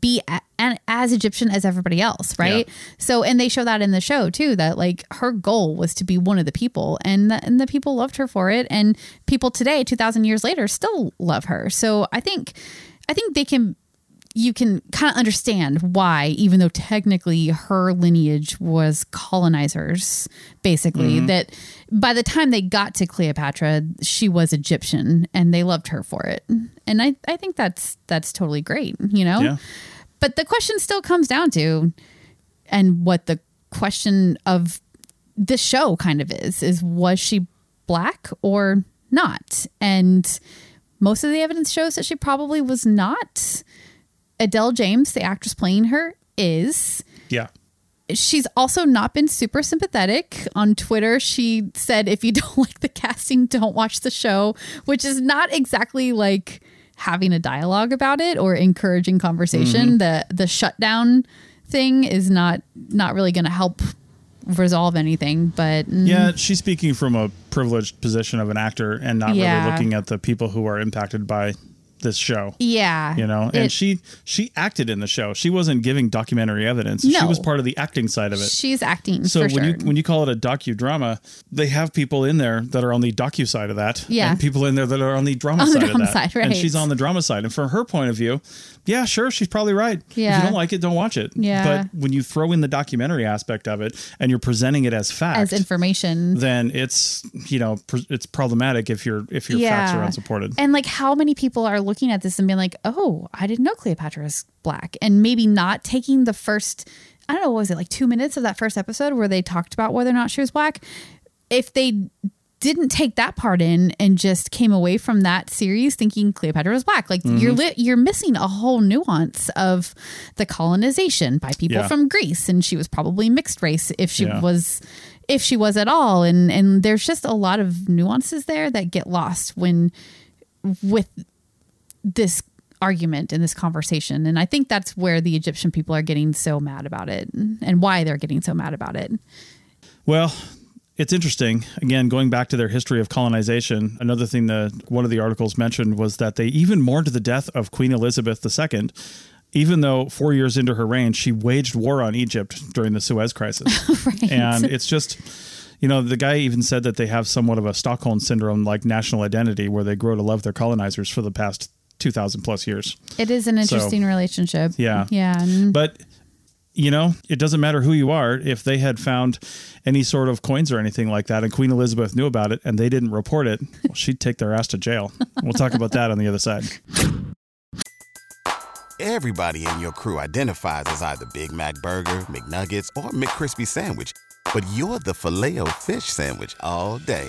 be a, an, as Egyptian as everybody else. Right. Yeah. So, and they show that in the show too, that like her goal was to be one of the people, and the, and the people loved her for it. And people today, two thousand years later, still love her. So I think, I think they can, you can kind of understand why, even though technically her lineage was colonizers, basically, mm-hmm. that by the time they got to Cleopatra, she was Egyptian, and they loved her for it. And I, I think that's that's totally great, you know? Yeah. But the question still comes down to, and what the question of this show kind of is, is was she black or not? And most of the evidence shows that she probably was not. Adele James, the actress playing her, is. Yeah. She's also not been super sympathetic. On Twitter, she said, if you don't like the casting, don't watch the show, which is not exactly like having a dialogue about it or encouraging conversation. Mm-hmm. The the shutdown thing is not, not really going to help resolve anything, but mm. yeah, she's speaking from a privileged position of an actor and not yeah. really looking at the people who are impacted by this show. Yeah. You know, and it, she she acted in the show. She wasn't giving documentary evidence. No. She was part of the acting side of it. She's acting. So for when sure. you when you call it a docudrama, they have people in there that are on the docu side of that. Yeah. And people in there that are on the drama on side the drama of that. Side, right. And she's on the drama side. And from her point of view, yeah, sure, she's probably right. Yeah. If you don't like it, don't watch it. Yeah. But when you throw in the documentary aspect of it and you're presenting it as fact, as information, then it's, you know, it's problematic if your if your yeah. facts are unsupported. And like, how many people are looking looking at this and being like, oh, I didn't know Cleopatra is black, and maybe not taking the first, I don't know, what was it, like two minutes of that first episode where they talked about whether or not she was black. If they didn't take that part in and just came away from that series thinking Cleopatra was black, like mm-hmm. you're li- you're missing a whole nuance of the colonization by people yeah. from Greece, and she was probably mixed race if she yeah. was if she was at all, and and there's just a lot of nuances there that get lost when with this argument and this conversation. And I think that's where the Egyptian people are getting so mad about it, and why they're getting so mad about it. Well, it's interesting. Again, going back to their history of colonization, another thing that one of the articles mentioned was that they even mourned the death of Queen Elizabeth the Second, even though four years into her reign, she waged war on Egypt during the Suez Crisis. Right. And it's just... You know, the guy even said that they have somewhat of a Stockholm syndrome, like national identity, where they grow to love their colonizers for the past two thousand plus years. It is an interesting so, relationship. Yeah. Yeah. But, you know, it doesn't matter who you are. If they had found any sort of coins or anything like that, and Queen Elizabeth knew about it and they didn't report it, well, she'd take their ass to jail. We'll talk about that on the other side. Everybody in your crew identifies as either Big Mac Burger, McNuggets, or McCrispy Sandwich. But you're the Filet-O-Fish sandwich all day.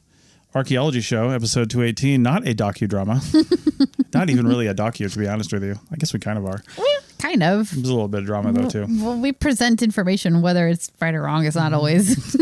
Archaeology Show, episode two eighteen, not a docudrama. Not even really a docu, to be honest with you. I guess we kind of are. Well, kind of. There's a little bit of drama, though, too. Well, we present information, whether it's right or wrong. It's not always.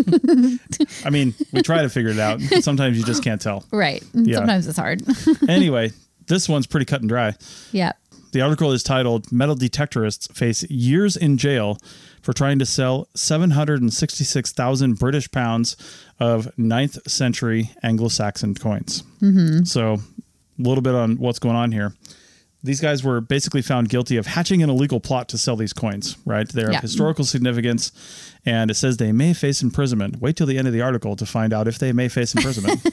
I mean, we try to figure it out. Sometimes you just can't tell. Right. Yeah. Sometimes it's hard. Anyway, this one's pretty cut and dry. Yeah. The article is titled, Metal Detectorists Face Years in Jail for Trying to Sell seven hundred sixty-six thousand British Pounds of ninth Century Anglo Saxon Coins. Mm-hmm. So a little bit on what's going on here. These guys were basically found guilty of hatching an illegal plot to sell these coins, right? They're yeah. of historical significance, and it says they may face imprisonment. Wait till the end of the article to find out if they may face imprisonment.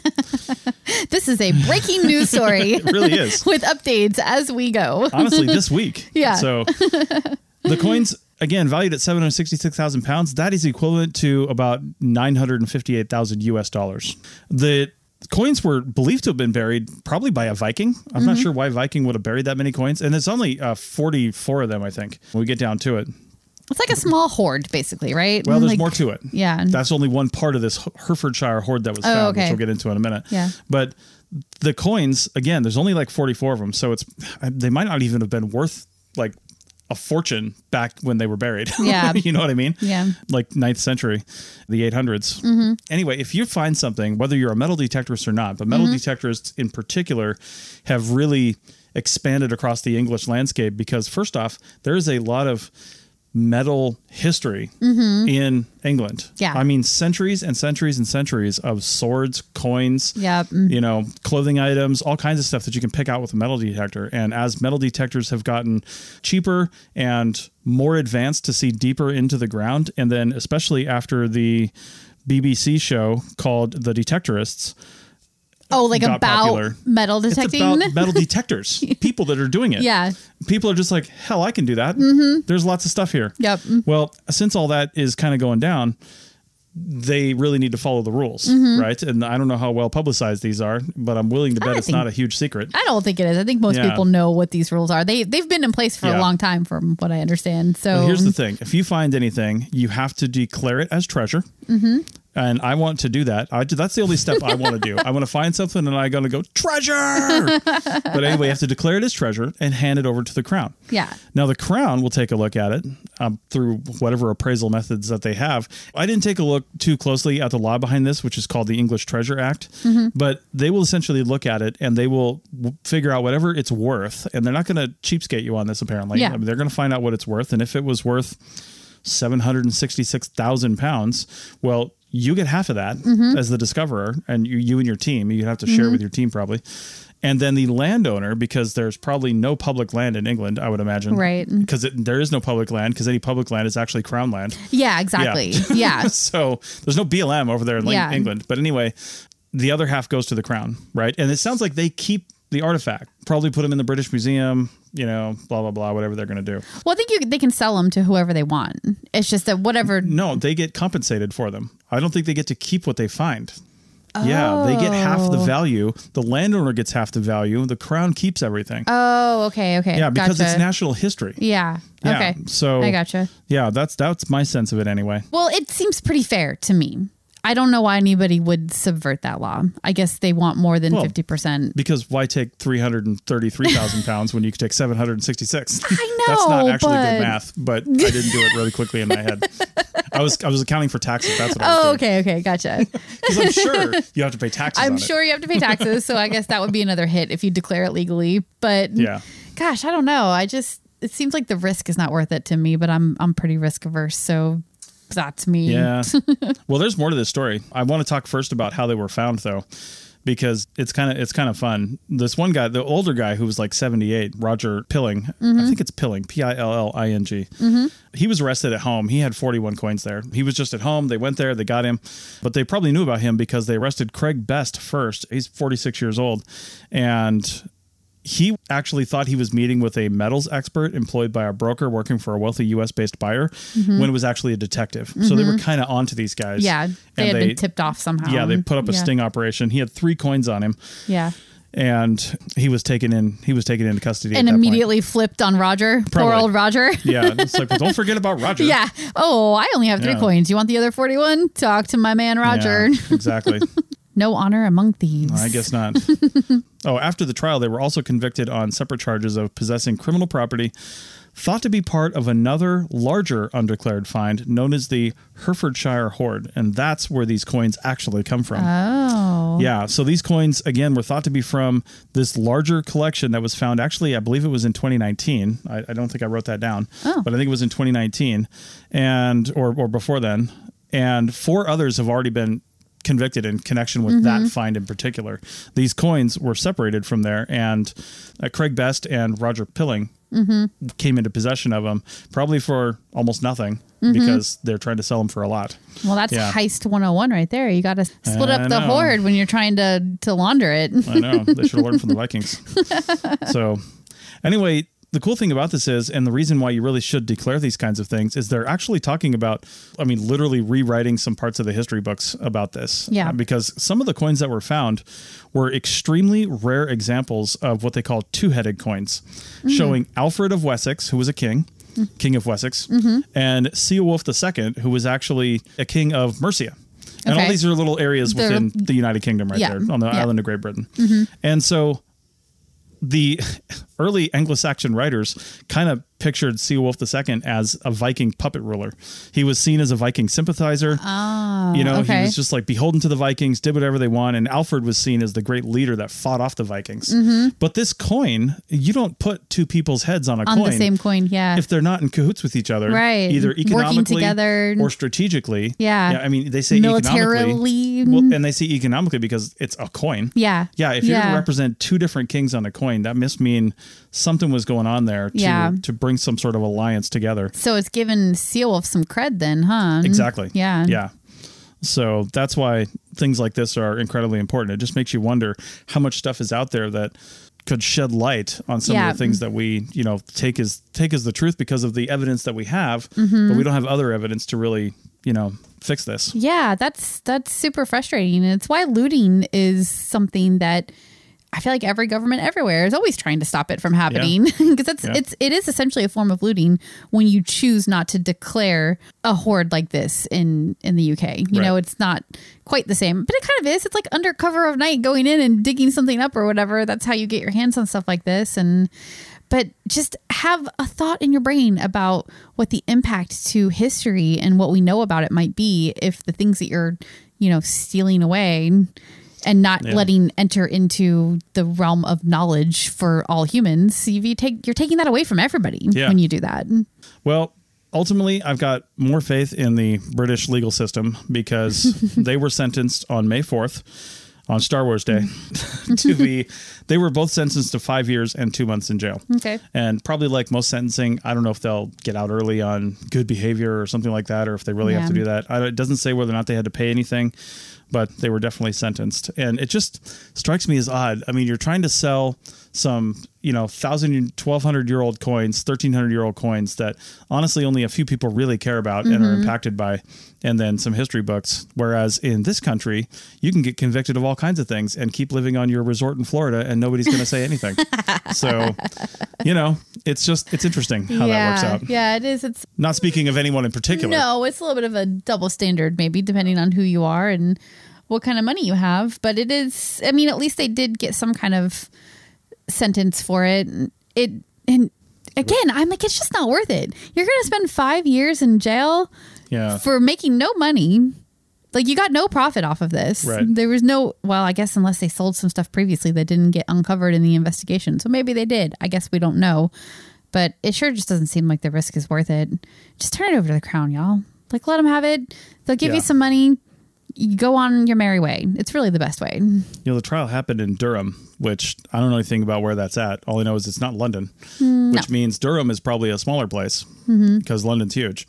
This is a breaking news story. It really is. With updates as we go. Honestly, this week. Yeah. So the coins, again, valued at seven hundred sixty-six thousand pounds, that is equivalent to about nine hundred fifty-eight thousand U S dollars. The coins were believed to have been buried probably by a Viking. I'm mm-hmm. not sure why Viking would have buried that many coins. And there's only uh, forty-four of them, I think, when we get down to it. It's like a small hoard, basically, right? Well, there's like, more to it. Yeah. That's only one part of this Herefordshire hoard that was oh, found, okay. which we'll get into in a minute. Yeah. But the coins, again, there's only like forty-four of them. So it's they might not even have been worth like a fortune back when they were buried. Yeah. You know what I mean? Yeah. Like ninth century, the eight hundreds. Mm-hmm. Anyway, if you find something, whether you're a metal detectorist or not, but metal mm-hmm. detectorists in particular have really expanded across the English landscape because, first off, there is a lot of metal history mm-hmm. in England. Yeah. I mean, centuries and centuries and centuries of swords, coins, yep. you know, clothing items, all kinds of stuff that you can pick out with a metal detector. And as metal detectors have gotten cheaper and more advanced to see deeper into the ground, and then especially after the B B C show called The Detectorists, Oh, like about popular. metal detecting? It's about metal detectors, people that are doing it. Yeah. People are just like, hell, I can do that. Mm-hmm. There's lots of stuff here. Yep. Well, since all that is kind of going down, they really need to follow the rules, mm-hmm. right? And I don't know how well publicized these are, but I'm willing to bet it's think, not a huge secret. I don't think it is. I think most yeah. people know what these rules are. They, they've been in place for yeah. a long time, from what I understand. So well, here's the thing. If you find anything, you have to declare it as treasure. Mm-hmm. And I want to do that. I, that's the only step I want to do. I want to find something and I'm going to go, treasure! But anyway, you have to declare it as treasure and hand it over to the crown. Yeah. Now, the crown will take a look at it um, through whatever appraisal methods that they have. I didn't take a look too closely at the law behind this, which is called the English Treasure Act. Mm-hmm. But they will essentially look at it and they will figure out whatever it's worth. And they're not going to cheapskate you on this, apparently. Yeah. I mean, they're going to find out what it's worth. And if it was worth seven hundred sixty-six thousand pounds, well, you get half of that mm-hmm. as the discoverer, and you, you and your team, you have to share mm-hmm. with your team probably. And then the landowner, because there's probably no public land in England, I would imagine. Right. Because there is no public land, because any public land is actually crown land. Yeah, exactly. Yeah. yeah. So there's no B L M over there in yeah. England. But anyway, the other half goes to the crown, right? And it sounds like they keep the artifact, probably put them in the British Museum, you know, blah, blah, blah, whatever they're going to do. Well, I think you, they can sell them to whoever they want. It's just that whatever. No, they get compensated for them. I don't think they get to keep what they find. Oh. Yeah, they get half the value. The landowner gets half the value. The crown keeps everything. Oh, okay, okay. Yeah, because gotcha. It's national history. Yeah. yeah. Okay. So I gotcha. Yeah, that's that's my sense of it anyway. Well, it seems pretty fair to me. I don't know why anybody would subvert that law. I guess they want more than well, fifty percent. Because why take three hundred thirty-three thousand pounds when you could take seven hundred sixty-six? I know. That's not actually but... good math, but I didn't do it really quickly in my head. I was I was accounting for taxes. That's what I was doing. Oh, okay, okay. Gotcha. Because I'm sure you have to pay taxes I'm on sure it. you have to pay taxes. So I guess that would be another hit if you declare it legally. But yeah. gosh, I don't know. I just, it seems like the risk is not worth it to me, but I'm I'm pretty risk averse. So that's me. Yeah. Well, there's more to this story. I want to talk first about how they were found, though, because it's kind of it's kind of fun. This one guy, the older guy who was like seventy-eight, Roger Pilling. Mm-hmm. I think it's Pilling, P I L L I N G. Mm-hmm. He was arrested at home. He had forty-one coins there. He was just at home. They went there. They got him. But they probably knew about him because they arrested Craig Best first. He's forty-six years old. And he actually thought he was meeting with a metals expert employed by a broker working for a wealthy U S-based buyer mm-hmm. when it was actually a detective. Mm-hmm. So they were kind of onto these guys. Yeah, they and had they, been tipped off somehow. Yeah, they put up a yeah. sting operation. He had three coins on him. Yeah. And he was taken in. He was taken into custody, and at that immediately point. flipped on Roger, Probably. poor old Roger. Yeah, it's like well, don't forget about Roger. Yeah. Oh, I only have three yeah. coins. You want the other forty-one? Talk to my man Roger. Yeah, exactly. No honor among thieves. I guess not. Oh, after the trial, they were also convicted on separate charges of possessing criminal property thought to be part of another larger undeclared find known as the Herefordshire hoard. And that's where these coins actually come from. Oh. Yeah. So these coins, again, were thought to be from this larger collection that was found. Actually, I believe it was in twenty nineteen. I, I don't think I wrote that down, oh. but I think it was in twenty nineteen and or, or before then. And four others have already been convicted in connection with mm-hmm. that find in particular. These coins were separated from there, and uh, Craig Best and Roger Pilling mm-hmm. came into possession of them, probably for almost nothing mm-hmm. because they're trying to sell them for a lot. Well, that's yeah. heist one oh one right there. You got to split I up the know. hoard when you're trying to, to launder it. I know. They should have learned from the Vikings. So anyway, the cool thing about this is, and the reason why you really should declare these kinds of things, is they're actually talking about, I mean, literally rewriting some parts of the history books about this. Yeah. Because some of the coins that were found were extremely rare examples of what they call two-headed coins, mm-hmm. showing Alfred of Wessex, who was a king, mm-hmm. king of Wessex, mm-hmm. and Ceolwulf the Second, who was actually a king of Mercia. And okay. all these are little areas they're, within the United Kingdom right yeah, there on the yeah. island of Great Britain. Mm-hmm. And so the early Anglo Saxon writers kind of pictured Ceolwulf the Second as a Viking puppet ruler. He was seen as a Viking sympathizer. Oh, you know, okay. he was just like beholden to the Vikings, did whatever they want. And Alfred was seen as the great leader that fought off the Vikings. Mm-hmm. But this coin, you don't put two people's heads on a on coin. On the same coin, yeah. If they're not in cahoots with each other, right. either economically together. or strategily. Yeah. yeah. I mean, they say militarily. Economically. Well, and they say economically because it's a coin. Yeah. Yeah. If yeah. you're going to represent two different kings on a coin, that must mean something was going on there to, yeah. to bring some sort of alliance together. So it's given Ceolwulf some cred then, huh? Exactly. Yeah. Yeah. So that's why things like this are incredibly important. It just makes you wonder how much stuff is out there that could shed light on some yeah. of the things that we, you know, take as take as the truth because of the evidence that we have, mm-hmm. but we don't have other evidence to really, you know, fix this. Yeah, that's that's super frustrating. And it's why looting is something that I feel like every government everywhere is always trying to stop it from happening, because yeah. that's yeah. it's it is essentially a form of looting when you choose not to declare a hoard like this in in the U K. You right. know, it's not quite the same, but it kind of is. It's like under cover of night going in and digging something up or whatever. That's how you get your hands on stuff like this. And but just have a thought in your brain about what the impact to history and what we know about it might be if the things that you're, you know, stealing away and not yeah. letting enter into the realm of knowledge for all humans. If you take, you're taking that away from everybody yeah. when you do that. Well, ultimately, I've got more faith in the British legal system because they were sentenced on May fourth on Star Wars Day to be, they were both sentenced to five years and two months in jail. Okay. And probably like most sentencing, I don't know if they'll get out early on good behavior or something like that, or if they really yeah. have to do that. I, it doesn't say whether or not they had to pay anything, but they were definitely sentenced. And it just strikes me as odd. I mean, you're trying to sell some, you know, one thousand, twelve hundred year old coins, thirteen hundred year old coins that honestly only a few people really care about mm-hmm. and are impacted by, and then some history books. Whereas in this country, you can get convicted of all kinds of things and keep living on your resort in Florida and nobody's going to say anything. So, you know, it's just, it's interesting how yeah, that works out. Yeah, it is. It's not speaking of anyone in particular. No, it's a little bit of a double standard, maybe, depending on who you are and what kind of money you have. But it is, I mean, at least they did get some kind of sentence for it. It, and again, I'm like, it's just not worth it. You're going to spend five years in jail yeah. for making no money. Like, you got no profit off of this. Right. There was no, well, I guess unless they sold some stuff previously that didn't get uncovered in the investigation. So maybe they did. I guess we don't know. But it sure just doesn't seem like the risk is worth it. Just turn it over to the Crown, y'all. Like, let them have it. They'll give yeah. you some money. You go on your merry way. It's really the best way. You know, the trial happened in Durham, which I don't know anything about where that's at. All I know is it's not London, mm, which no. means Durham is probably a smaller place mm-hmm. because London's huge.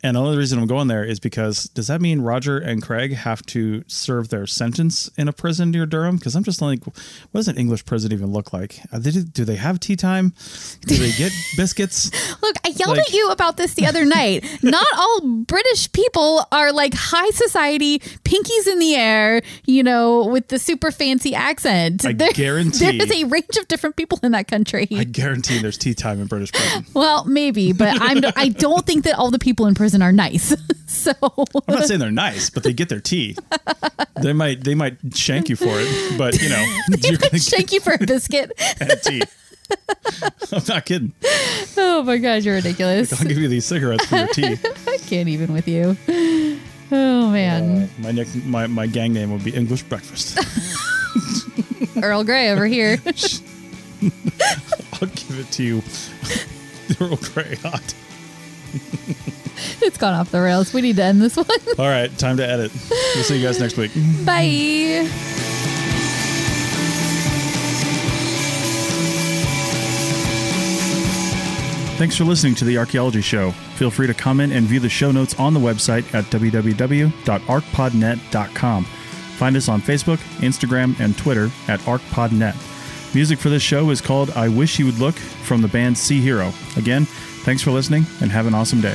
And the only reason I'm going there is because, does that mean Roger and Craig have to serve their sentence in a prison near Durham? Because I'm just like, what does an English prison even look like? They, do they have tea time? Do they get biscuits? Look, I yelled like, at you about this the other night. Not all British people are like high society, pinkies in the air, you know, with the super fancy accent. I there, guarantee. There is a range of different people in that country. I guarantee there's tea time in British prison. Well, maybe, but I'm, I don't think that all the people in prison are nice. So I'm not saying they're nice, but they get their tea. They might they might shank you for it, but you know, they you're might shank you for a biscuit and tea. I'm not kidding. Oh my gosh, you're ridiculous. Like, I'll give you these cigarettes for your tea. I can't even with you. Oh man. Uh, my neck my, my gang name would be English Breakfast. Earl Grey over here. I'll give it to you. Earl Grey hot. It's gone off the rails. We need to end this one. All right. Time to edit. We'll see you guys next week. Bye. Thanks for listening to The Archaeology Show. Feel free to comment and view the show notes on the website at w w w dot arc pod net dot com. Find us on Facebook, Instagram, and Twitter at arc pod net. Music for this show is called I Wish You Would Look from the band Sea Hero. Again, thanks for listening and have an awesome day.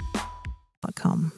.com.